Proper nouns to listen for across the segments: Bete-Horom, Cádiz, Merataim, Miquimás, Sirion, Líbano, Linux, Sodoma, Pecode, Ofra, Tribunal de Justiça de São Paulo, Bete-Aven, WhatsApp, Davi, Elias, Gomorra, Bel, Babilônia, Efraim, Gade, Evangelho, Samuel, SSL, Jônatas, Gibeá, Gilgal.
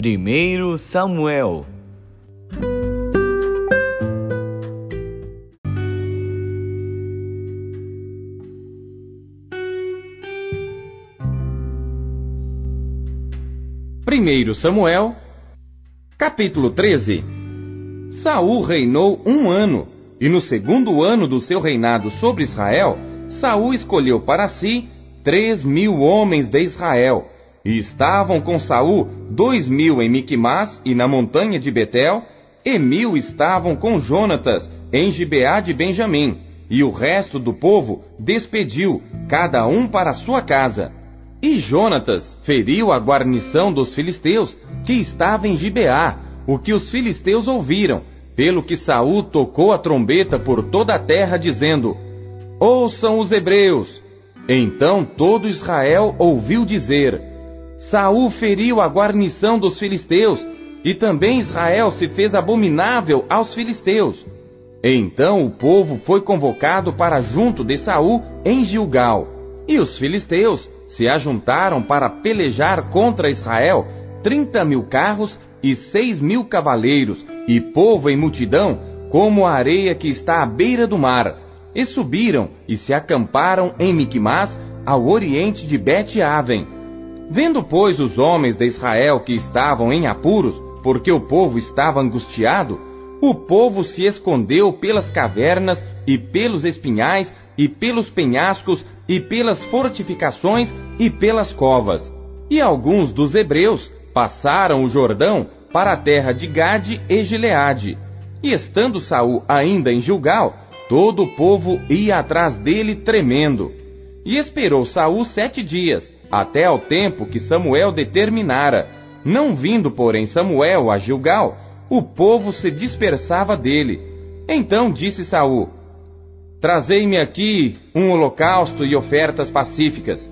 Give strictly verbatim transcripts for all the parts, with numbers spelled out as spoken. primeiro Samuel. primeiro Samuel, capítulo treze. Saul reinou um ano, e no segundo ano do seu reinado sobre Israel, Saul escolheu para si três mil homens de Israel, e estavam com Saul dois mil em Miquimás e na montanha de Betel, e mil estavam com Jônatas em Gibeá de Benjamim, e o resto do povo despediu, cada um para sua casa. E Jônatas feriu a guarnição dos filisteus, que estava em Gibeá, o que os filisteus ouviram, pelo que Saul tocou a trombeta por toda a terra, dizendo: "Ouçam os hebreus!" Então todo Israel ouviu dizer: Saúl feriu a guarnição dos filisteus, e também Israel se fez abominável aos filisteus. Então o povo foi convocado para junto de Saúl em Gilgal, e os filisteus se ajuntaram para pelejar contra Israel trinta mil carros e seis mil cavaleiros, e povo em multidão, como a areia que está à beira do mar, e subiram e se acamparam em Miquimás, ao oriente de Bete-Aven. Vendo, pois, os homens de Israel que estavam em apuros, porque o povo estava angustiado, o povo se escondeu pelas cavernas e pelos espinhais e pelos penhascos e pelas fortificações e pelas covas. E alguns dos hebreus passaram o Jordão para a terra de Gade e Gileade. E estando Saul ainda em Gilgal, todo o povo ia atrás dele tremendo. E esperou Saul sete dias, até ao tempo que Samuel determinara. Não vindo, porém, Samuel a Gilgal, o povo se dispersava dele. Então disse Saul: "Trazei-me aqui um holocausto e ofertas pacíficas."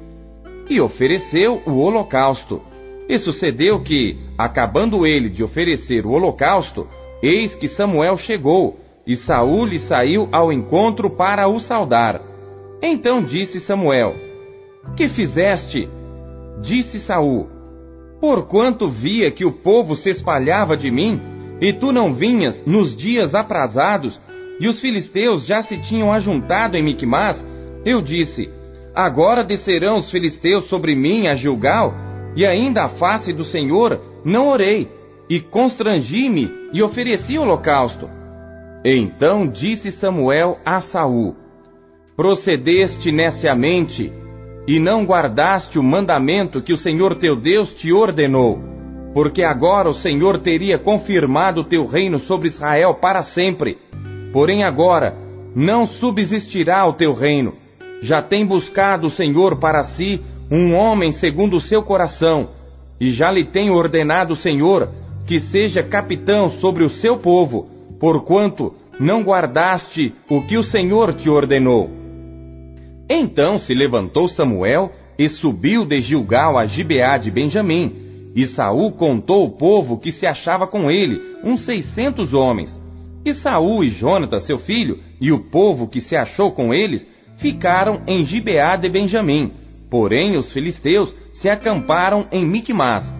E ofereceu o holocausto. E sucedeu que, acabando ele de oferecer o holocausto, eis que Samuel chegou, e Saul lhe saiu ao encontro para o saudar. Então disse Samuel: "Que fizeste?" Disse Saul: "Porquanto via que o povo se espalhava de mim, e tu não vinhas nos dias aprazados, e os filisteus já se tinham ajuntado em Miquimás, eu disse: agora descerão os filisteus sobre mim a Gilgal, e ainda à face do Senhor não orei, e constrangi-me e ofereci o holocausto." Então disse Samuel a Saul: "Procedeste neciamente, e não guardaste o mandamento que o Senhor teu Deus te ordenou, porque agora o Senhor teria confirmado o teu reino sobre Israel para sempre. Porém agora não subsistirá o teu reino. Já tem buscado o Senhor para si um homem segundo o seu coração, e já lhe tem ordenado o Senhor que seja capitão sobre o seu povo, porquanto não guardaste o que o Senhor te ordenou." Então se levantou Samuel e subiu de Gilgal a Gibeá de Benjamim, e Saul contou o povo que se achava com ele, uns seiscentos homens. E Saul e Jônatas, seu filho, e o povo que se achou com eles, ficaram em Gibeá de Benjamim, porém os filisteus se acamparam em Miquimás.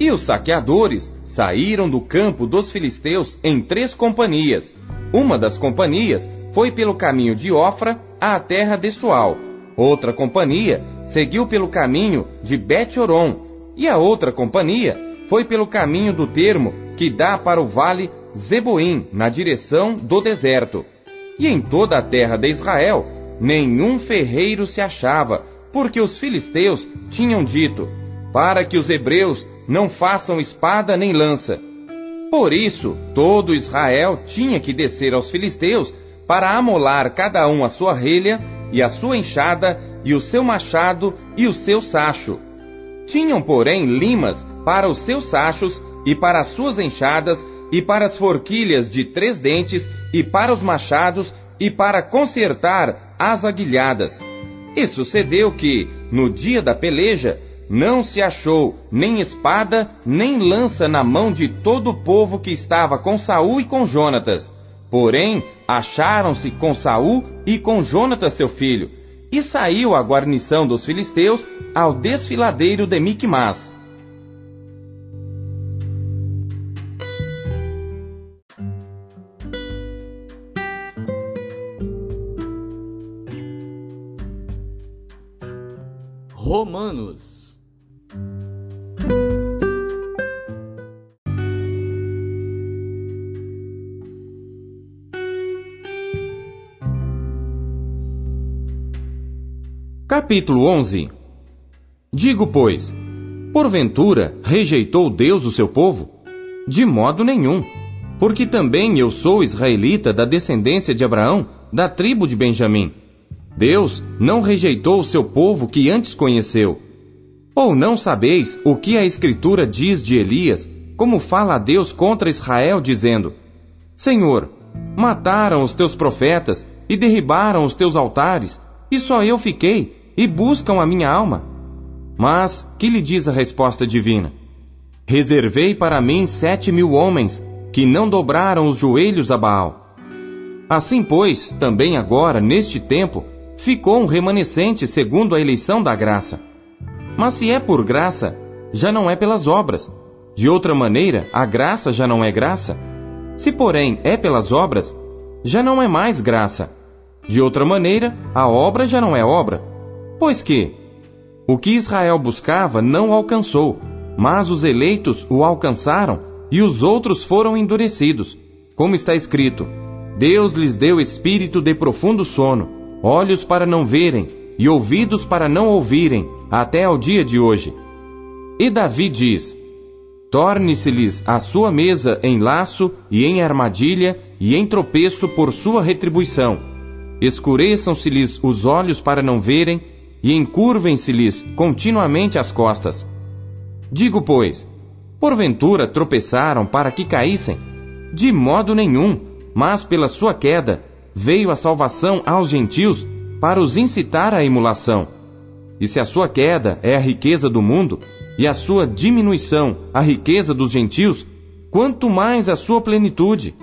E os saqueadores saíram do campo dos filisteus em três companhias. Uma das companhias foi pelo caminho de Ofra à terra de Sual, outra companhia seguiu pelo caminho de Bete-Horom, e a outra companhia foi pelo caminho do termo que dá para o vale Zebuim, na direção do deserto. E em toda a terra de Israel nenhum ferreiro se achava, porque os filisteus tinham dito: "Para que os hebreus não façam espada nem lança." Por isso todo Israel tinha que descer aos filisteus para amolar cada um a sua relha, e a sua enxada, e o seu machado, e o seu sacho. Tinham, porém, limas para os seus sachos, e para as suas enxadas, e para as forquilhas de três dentes, e para os machados, e para consertar as aguilhadas. E sucedeu que, no dia da peleja, não se achou nem espada, nem lança na mão de todo o povo que estava com Saul e com Jônatas. Porém, acharam-se com Saul e com Jônatas, seu filho, e saiu a guarnição dos filisteus ao desfiladeiro de Miquimás. Romanos. Capítulo onze. Digo, pois, porventura rejeitou Deus o seu povo? De modo nenhum, porque também eu sou israelita da descendência de Abraão, da tribo de Benjamim. Deus não rejeitou o seu povo que antes conheceu. Ou não sabeis o que a Escritura diz de Elias, como fala a Deus contra Israel, dizendo: Senhor, mataram os teus profetas e derribaram os teus altares, e só eu fiquei, e buscam a minha alma. Mas que lhe diz a resposta divina? Reservei para mim sete mil homens, que não dobraram os joelhos a Baal. Assim, pois, também agora, neste tempo, ficou um remanescente segundo a eleição da graça. Mas se é por graça, já não é pelas obras. De outra maneira, a graça já não é graça. Se, porém, é pelas obras, já não é mais graça. De outra maneira, a obra já não é obra. Pois que o que Israel buscava não alcançou, mas os eleitos o alcançaram, e os outros foram endurecidos. Como está escrito: Deus lhes deu espírito de profundo sono, olhos para não verem, e ouvidos para não ouvirem, até ao dia de hoje. E Davi diz: torne-se-lhes a sua mesa em laço, e em armadilha, e em tropeço por sua retribuição. Escureçam-se-lhes os olhos para não verem, e encurvem-se-lhes continuamente as costas. Digo, pois, porventura tropeçaram para que caíssem? De modo nenhum, mas pela sua queda veio a salvação aos gentios, para os incitar à emulação. E se a sua queda é a riqueza do mundo, e a sua diminuição a riqueza dos gentios, quanto mais a sua plenitude?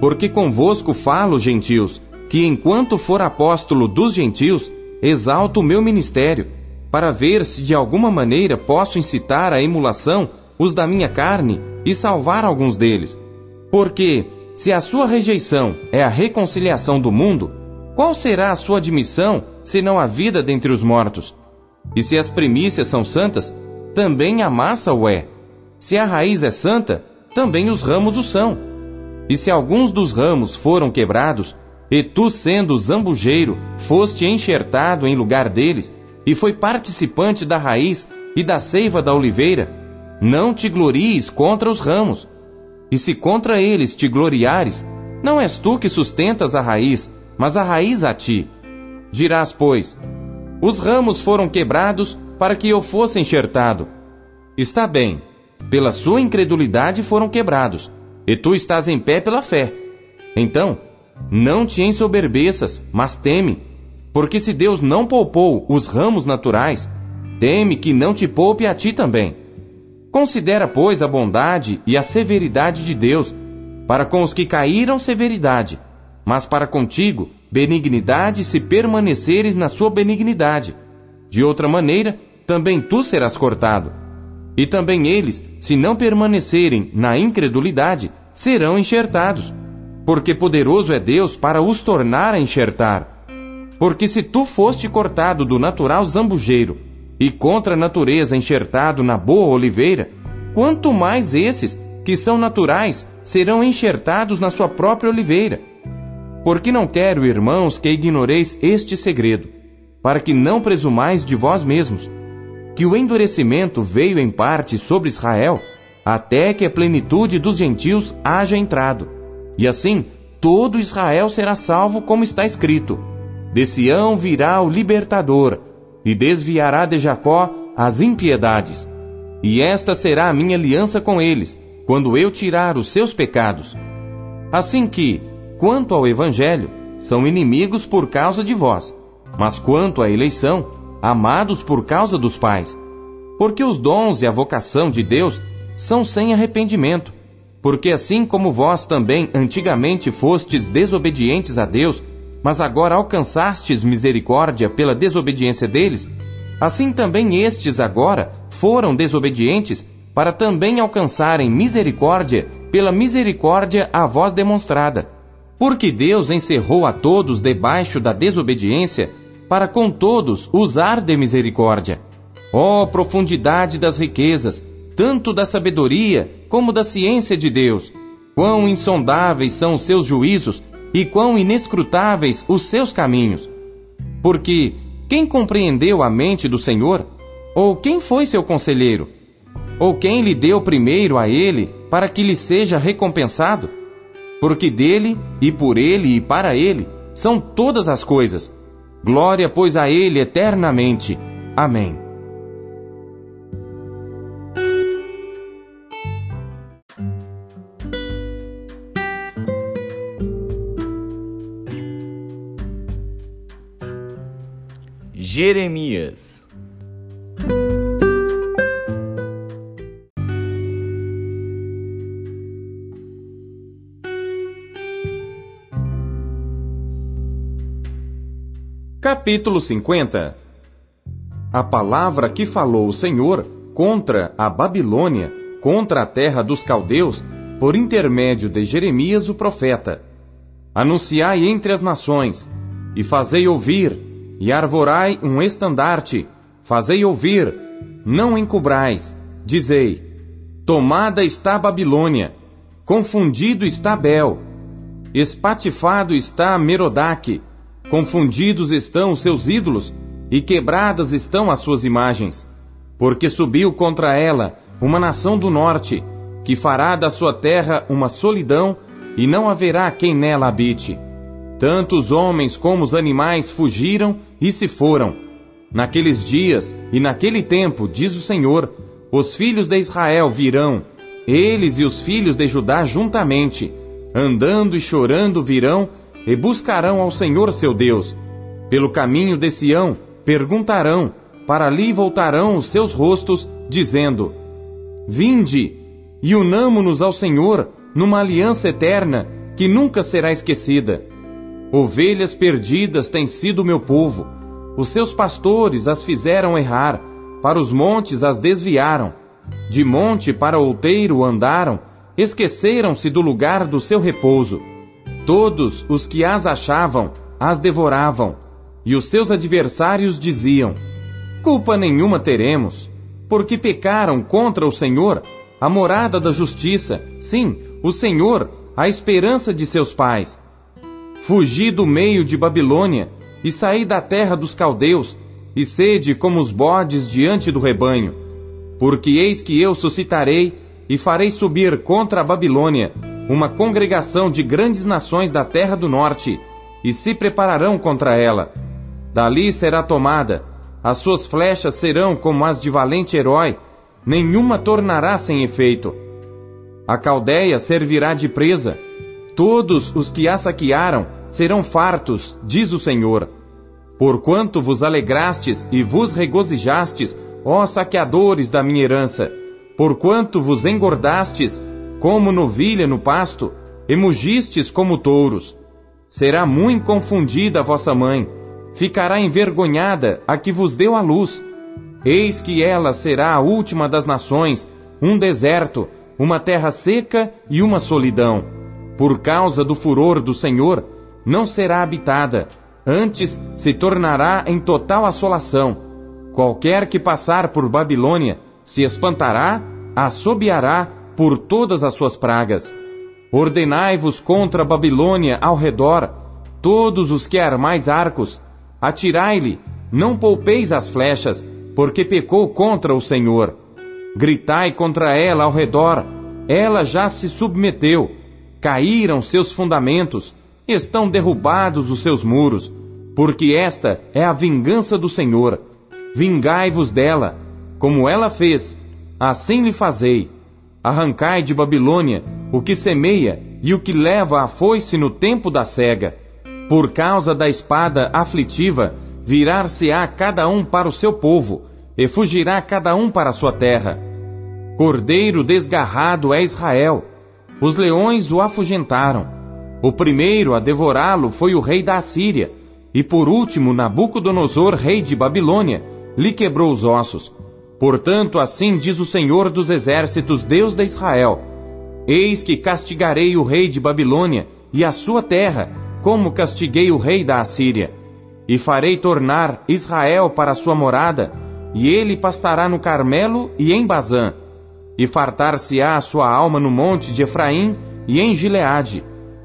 Porque convosco falo, gentios, que enquanto for apóstolo dos gentios, exalto o meu ministério, para ver se de alguma maneira posso incitar à emulação os da minha carne e salvar alguns deles. Porque, se a sua rejeição é a reconciliação do mundo, qual será a sua admissão, senão a vida dentre os mortos? E se as primícias são santas, também a massa o é. Se a raiz é santa, também os ramos o são. E se alguns dos ramos foram quebrados, e tu, sendo zambujeiro, foste enxertado em lugar deles, e foi participante da raiz e da seiva da oliveira, não te glories contra os ramos. E se contra eles te gloriares, não és tu que sustentas a raiz, mas a raiz a ti. Dirás, pois: os ramos foram quebrados para que eu fosse enxertado. Está bem, pela sua incredulidade foram quebrados, e tu estás em pé pela fé. Então, não te ensoberbeças, mas teme, porque se Deus não poupou os ramos naturais, teme que não te poupe a ti também. Considera, pois, a bondade e a severidade de Deus, para com os que caíram severidade, mas para contigo benignidade, se permaneceres na sua benignidade. De outra maneira, também tu serás cortado. E também eles, se não permanecerem na incredulidade, serão enxertados, porque poderoso é Deus para os tornar a enxertar. Porque se tu foste cortado do natural zambujeiro, e contra a natureza enxertado na boa oliveira, quanto mais esses, que são naturais, serão enxertados na sua própria oliveira. Porque não quero, irmãos, que ignoreis este segredo, para que não presumais de vós mesmos, que o endurecimento veio em parte sobre Israel, até que a plenitude dos gentios haja entrado. E assim, todo Israel será salvo, como está escrito: de Sião virá o libertador, e desviará de Jacó as impiedades. E esta será a minha aliança com eles, quando eu tirar os seus pecados. Assim que, quanto ao Evangelho, são inimigos por causa de vós, mas quanto à eleição, amados por causa dos pais. Porque os dons e a vocação de Deus são sem arrependimento. Porque assim como vós também antigamente fostes desobedientes a Deus, mas agora alcançastes misericórdia pela desobediência deles, assim também estes agora foram desobedientes, para também alcançarem misericórdia pela misericórdia a vós demonstrada. Porque Deus encerrou a todos debaixo da desobediência, para com todos usar de misericórdia. Ó profundidade das riquezas, tanto da sabedoria como da ciência de Deus! Quão insondáveis são os seus juízos e quão inescrutáveis os seus caminhos! Porque quem compreendeu a mente do Senhor? Ou quem foi seu conselheiro? Ou quem lhe deu primeiro a ele para que lhe seja recompensado? Porque dele, e por ele, e para ele, são todas as coisas. Glória, pois, a ele eternamente. Amém. Jeremias. Capítulo cinquenta. A palavra que falou o Senhor contra a Babilônia, contra a terra dos caldeus, por intermédio de Jeremias o profeta. Anunciai entre as nações, e fazei ouvir, e arvorai um estandarte, fazei ouvir, não encubrais, dizei: tomada está Babilônia, confundido está Bel, espatifado está Merodac, confundidos estão os seus ídolos, e quebradas estão as suas imagens. Porque subiu contra ela uma nação do norte, que fará da sua terra uma solidão, e não haverá quem nela habite. Tanto os homens como os animais fugiram e se foram. Naqueles dias e naquele tempo, diz o Senhor, os filhos de Israel virão, eles e os filhos de Judá juntamente, andando e chorando virão, e buscarão ao Senhor seu Deus. Pelo caminho de Sião perguntarão, para ali voltarão os seus rostos, dizendo: vinde, e unamo-nos ao Senhor numa aliança eterna que nunca será esquecida. Ovelhas perdidas tem sido o meu povo. Os seus pastores as fizeram errar, para os montes as desviaram. De monte para outeiro andaram, esqueceram-se do lugar do seu repouso. Todos os que as achavam, as devoravam. E os seus adversários diziam: culpa nenhuma teremos, porque pecaram contra o Senhor, a morada da justiça, sim, o Senhor, a esperança de seus pais. Fugi do meio de Babilônia, e saí da terra dos caldeus, e sede como os bodes diante do rebanho. Porque eis que eu suscitarei, e farei subir contra a Babilônia, uma congregação de grandes nações da terra do norte, e se prepararão contra ela. Dali será tomada, as suas flechas serão como as de valente herói, nenhuma tornará sem efeito. A Caldeia servirá de presa, todos os que a saquearam serão fartos, diz o Senhor. Porquanto vos alegrastes e vos regozijastes, ó saqueadores da minha herança, porquanto vos engordastes como novilha no pasto, e mugistes como touros. Será muito confundida a vossa mãe, ficará envergonhada a que vos deu a luz. Eis que ela será a última das nações, um deserto, uma terra seca e uma solidão. Por causa do furor do Senhor, não será habitada, antes se tornará em total assolação. Qualquer que passar por Babilônia se espantará, assobiará por todas as suas pragas. Ordenai-vos contra a Babilônia ao redor, todos os que armais arcos, atirai-lhe, não poupeis as flechas, porque pecou contra o Senhor. Gritai contra ela ao redor, ela já se submeteu. Caíram seus fundamentos, estão derrubados os seus muros, porque esta é a vingança do Senhor. Vingai-vos dela, como ela fez, assim lhe fazei. Arrancai de Babilônia o que semeia e o que leva a foice no tempo da cega. Por causa da espada aflitiva, virar-se-á cada um para o seu povo, e fugirá cada um para a sua terra. Cordeiro desgarrado é Israel. Os leões o afugentaram. O primeiro a devorá-lo foi o rei da Assíria, e por último Nabucodonosor, rei de Babilônia, lhe quebrou os ossos. Portanto, assim diz o Senhor dos exércitos, Deus de Israel: eis que castigarei o rei de Babilônia e a sua terra, como castiguei o rei da Assíria. E farei tornar Israel para sua morada, e ele pastará no Carmelo e em Bazã, e fartar-se-á a sua alma no monte de Efraim e em Gileade.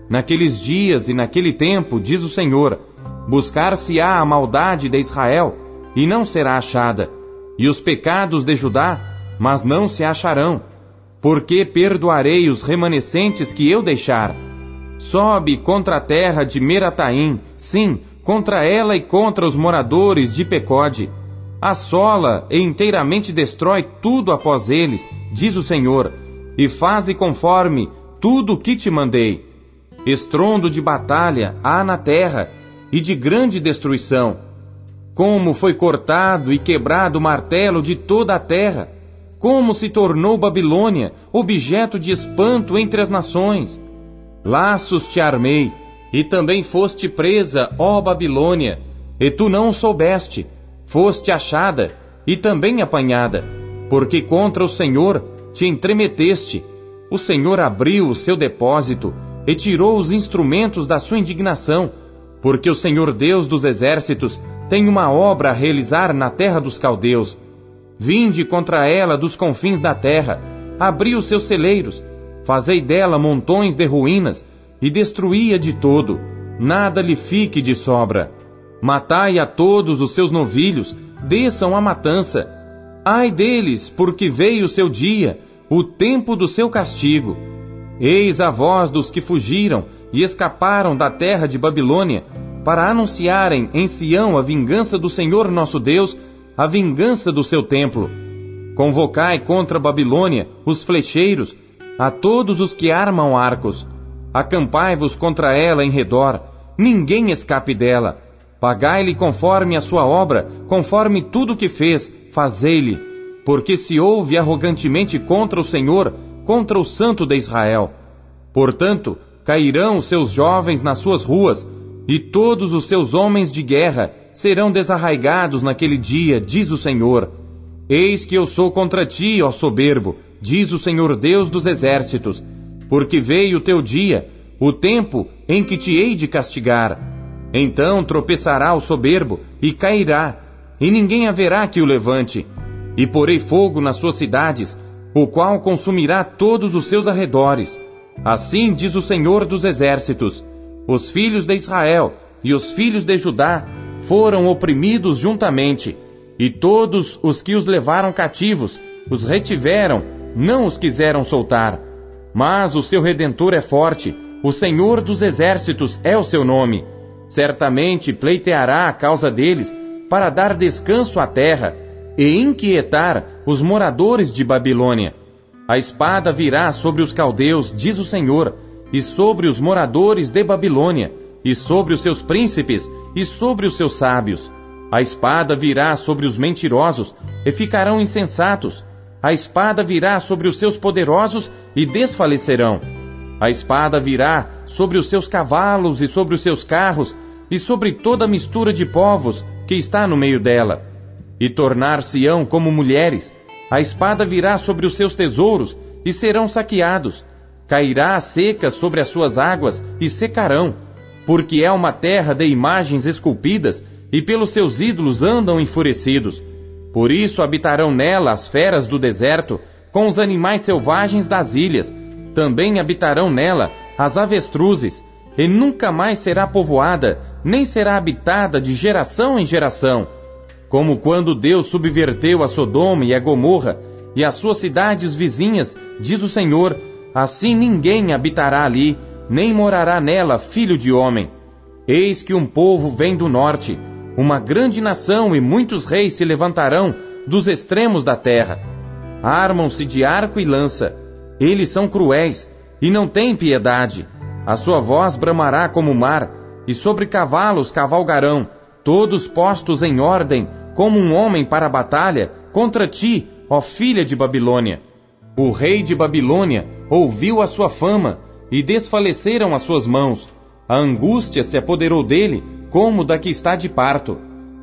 Naqueles dias e naquele tempo, diz o Senhor, buscar-se-á a maldade de Israel, e não será achada, e os pecados de Judá, mas não se acharão, porque perdoarei os remanescentes que eu deixar. Sobe contra a terra de Merataim, sim, contra ela e contra os moradores de Pecode. Assola e inteiramente destrói tudo após eles, diz o Senhor, e faze conforme tudo o que te mandei. Estrondo de batalha há na terra, e de grande destruição. Como foi cortado e quebrado o martelo de toda a terra, como se tornou Babilônia objeto de espanto entre as nações. Laços te armei, e também foste presa, ó Babilônia, e tu não o soubeste. Foste achada, e também apanhada, porque contra o Senhor te entremeteste. O Senhor abriu o seu depósito, e tirou os instrumentos da sua indignação, porque o Senhor Deus dos exércitos tem uma obra a realizar na terra dos caldeus. Vinde contra ela dos confins da terra, abri os seus celeiros, fazei dela montões de ruínas, e destruí-a de todo, nada lhe fique de sobra. Matai a todos os seus novilhos, desçam a matança. Ai deles, porque veio o seu dia, o tempo do seu castigo. Eis a voz dos que fugiram e escaparam da terra de Babilônia, para anunciarem em Sião a vingança do Senhor nosso Deus, a vingança do seu templo. Convocai contra Babilônia os flecheiros, a todos os que armam arcos. Acampai-vos contra ela em redor, ninguém escape dela. Pagai-lhe conforme a sua obra, conforme tudo o que fez, fazei-lhe. Porque se ouve arrogantemente contra o Senhor, contra o Santo de Israel. Portanto, cairão os seus jovens nas suas ruas, e todos os seus homens de guerra serão desarraigados naquele dia, diz o Senhor. Eis que eu sou contra ti, ó soberbo, diz o Senhor Deus dos exércitos, porque veio o teu dia, o tempo em que te hei de castigar. Então tropeçará o soberbo, e cairá, e ninguém haverá que o levante. E porei fogo nas suas cidades, o qual consumirá todos os seus arredores. Assim diz o Senhor dos exércitos, os filhos de Israel e os filhos de Judá foram oprimidos juntamente, e todos os que os levaram cativos, os retiveram, não os quiseram soltar. Mas o seu Redentor é forte, o Senhor dos exércitos é o seu nome. Certamente pleiteará a causa deles, para dar descanso à terra, e inquietar os moradores de Babilônia. A espada virá sobre os caldeus, diz o Senhor, e sobre os moradores de Babilônia, e sobre os seus príncipes, e sobre os seus sábios. A espada virá sobre os mentirosos, e ficarão insensatos. A espada virá sobre os seus poderosos, e desfalecerão. A espada virá sobre os seus cavalos e sobre os seus carros, e sobre toda a mistura de povos que está no meio dela. E tornar-se-ão como mulheres, a espada virá sobre os seus tesouros, e serão saqueados. Cairá a seca sobre as suas águas, e secarão, porque é uma terra de imagens esculpidas, e pelos seus ídolos andam enfurecidos. Por isso habitarão nela as feras do deserto, com os animais selvagens das ilhas. Também habitarão nela as avestruzes, e nunca mais será povoada, nem será habitada de geração em geração. Como quando Deus subverteu a Sodoma e a Gomorra, e as suas cidades vizinhas, diz o Senhor, assim ninguém habitará ali, nem morará nela filho de homem. Eis que um povo vem do norte, uma grande nação, e muitos reis se levantarão dos extremos da terra. Armam-se de arco e lança. Eles são cruéis, e não têm piedade. A sua voz bramará como o mar, e sobre cavalos cavalgarão, todos postos em ordem, como um homem para a batalha, contra ti, ó filha de Babilônia. O rei de Babilônia ouviu a sua fama, e desfaleceram as suas mãos. A angústia se apoderou dele, como da que está de parto.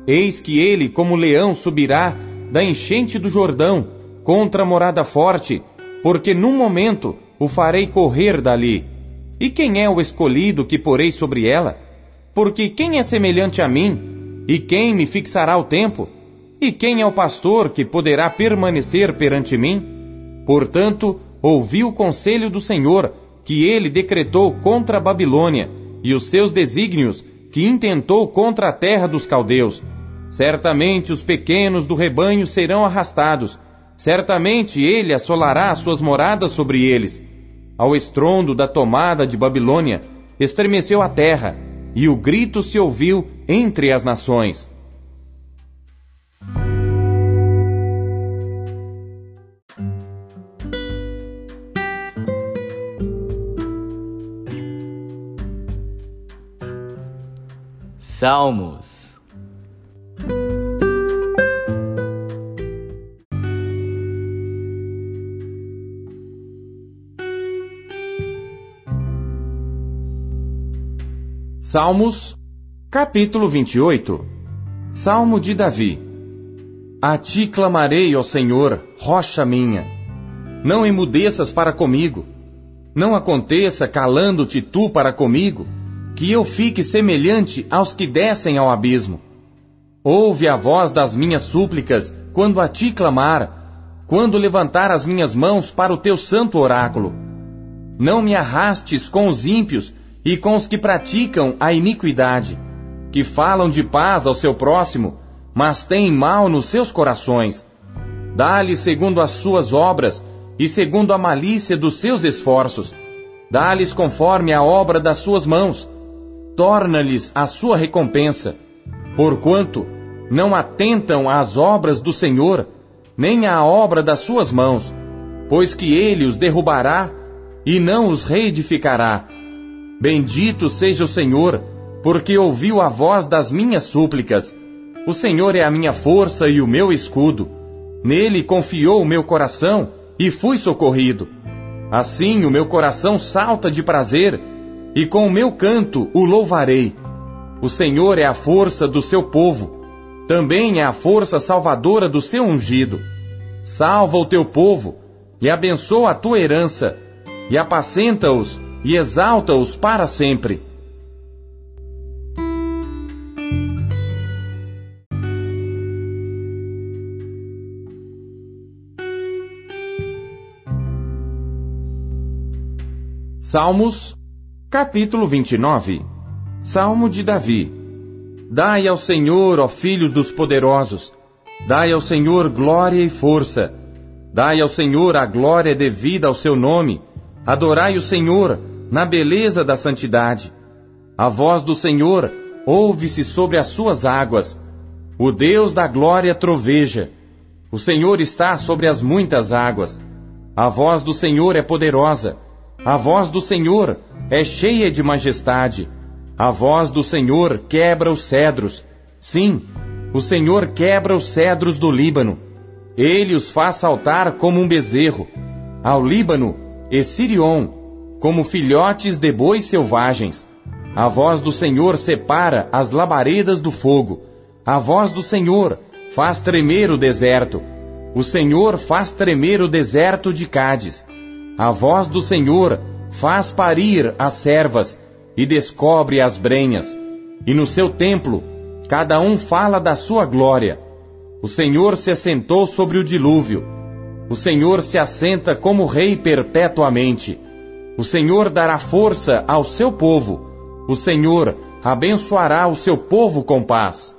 Eis que ele, como leão, subirá da enchente do Jordão, contra a morada forte, porque num momento o farei correr dali. E quem é o escolhido que porei sobre ela? Porque quem é semelhante a mim? E quem me fixará o tempo? E quem é o pastor que poderá permanecer perante mim? Portanto, ouvi o conselho do Senhor, que ele decretou contra a Babilônia, e os seus desígnios, que intentou contra a terra dos caldeus. Certamente os pequenos do rebanho serão arrastados, certamente ele assolará suas moradas sobre eles. Ao estrondo da tomada de Babilônia, estremeceu a terra, e o grito se ouviu entre as nações. Salmos. Salmos, capítulo vinte e oito. Salmo de Davi. A ti clamarei, ó Senhor, rocha minha. Não emudeças para comigo. Não aconteça, calando-te tu para comigo, que eu fique semelhante aos que descem ao abismo. Ouve a voz das minhas súplicas, quando a ti clamar, quando levantar as minhas mãos para o teu santo oráculo. Não me arrastes com os ímpios e com os que praticam a iniquidade, que falam de paz ao seu próximo, mas têm mal nos seus corações. Dá-lhe segundo as suas obras e segundo a malícia dos seus esforços. Dá-lhes conforme a obra das suas mãos. Torna-lhes a sua recompensa, porquanto não atentam às obras do Senhor, nem à obra das suas mãos, pois que ele os derrubará e não os reedificará. Bendito seja o Senhor, porque ouviu a voz das minhas súplicas. O Senhor é a minha força e o meu escudo. Nele confiou o meu coração e fui socorrido. Assim o meu coração salta de prazer, e com o meu canto o louvarei. O Senhor é a força do seu povo, também é a força salvadora do seu ungido. Salva o teu povo, e abençoa a tua herança, e apacenta-os, e exalta-os para sempre. Salmos, capítulo vinte e nove. Salmo de Davi. Dai ao Senhor, ó filhos dos poderosos, dai ao Senhor glória e força, dai ao Senhor a glória devida ao seu nome, adorai o Senhor na beleza da santidade. A voz do Senhor ouve-se sobre as suas águas, o Deus da glória troveja, o Senhor está sobre as muitas águas. A voz do Senhor é poderosa, a voz do Senhor é cheia de majestade. A voz do Senhor quebra os cedros. Sim, o Senhor quebra os cedros do Líbano. Ele os faz saltar como um bezerro. Ao Líbano e Sirion, como filhotes de bois selvagens. A voz do Senhor separa as labaredas do fogo. A voz do Senhor faz tremer o deserto. O Senhor faz tremer o deserto de Cádiz. A voz do Senhor faz parir as servas e descobre as brenhas. E no seu templo, cada um fala da sua glória. O Senhor se assentou sobre o dilúvio. O Senhor se assenta como rei perpetuamente. O Senhor dará força ao seu povo. O Senhor abençoará o seu povo com paz.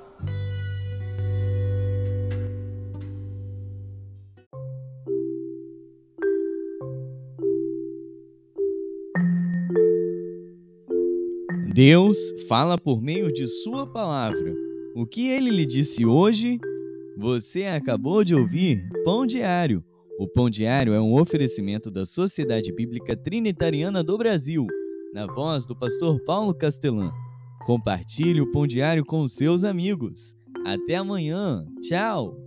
Deus fala por meio de sua palavra. O que ele lhe disse hoje? Você acabou de ouvir Pão Diário. O Pão Diário é um oferecimento da Sociedade Bíblica Trinitariana do Brasil, na voz do pastor Paulo Castelã. Compartilhe o Pão Diário com os seus amigos. Até amanhã. Tchau!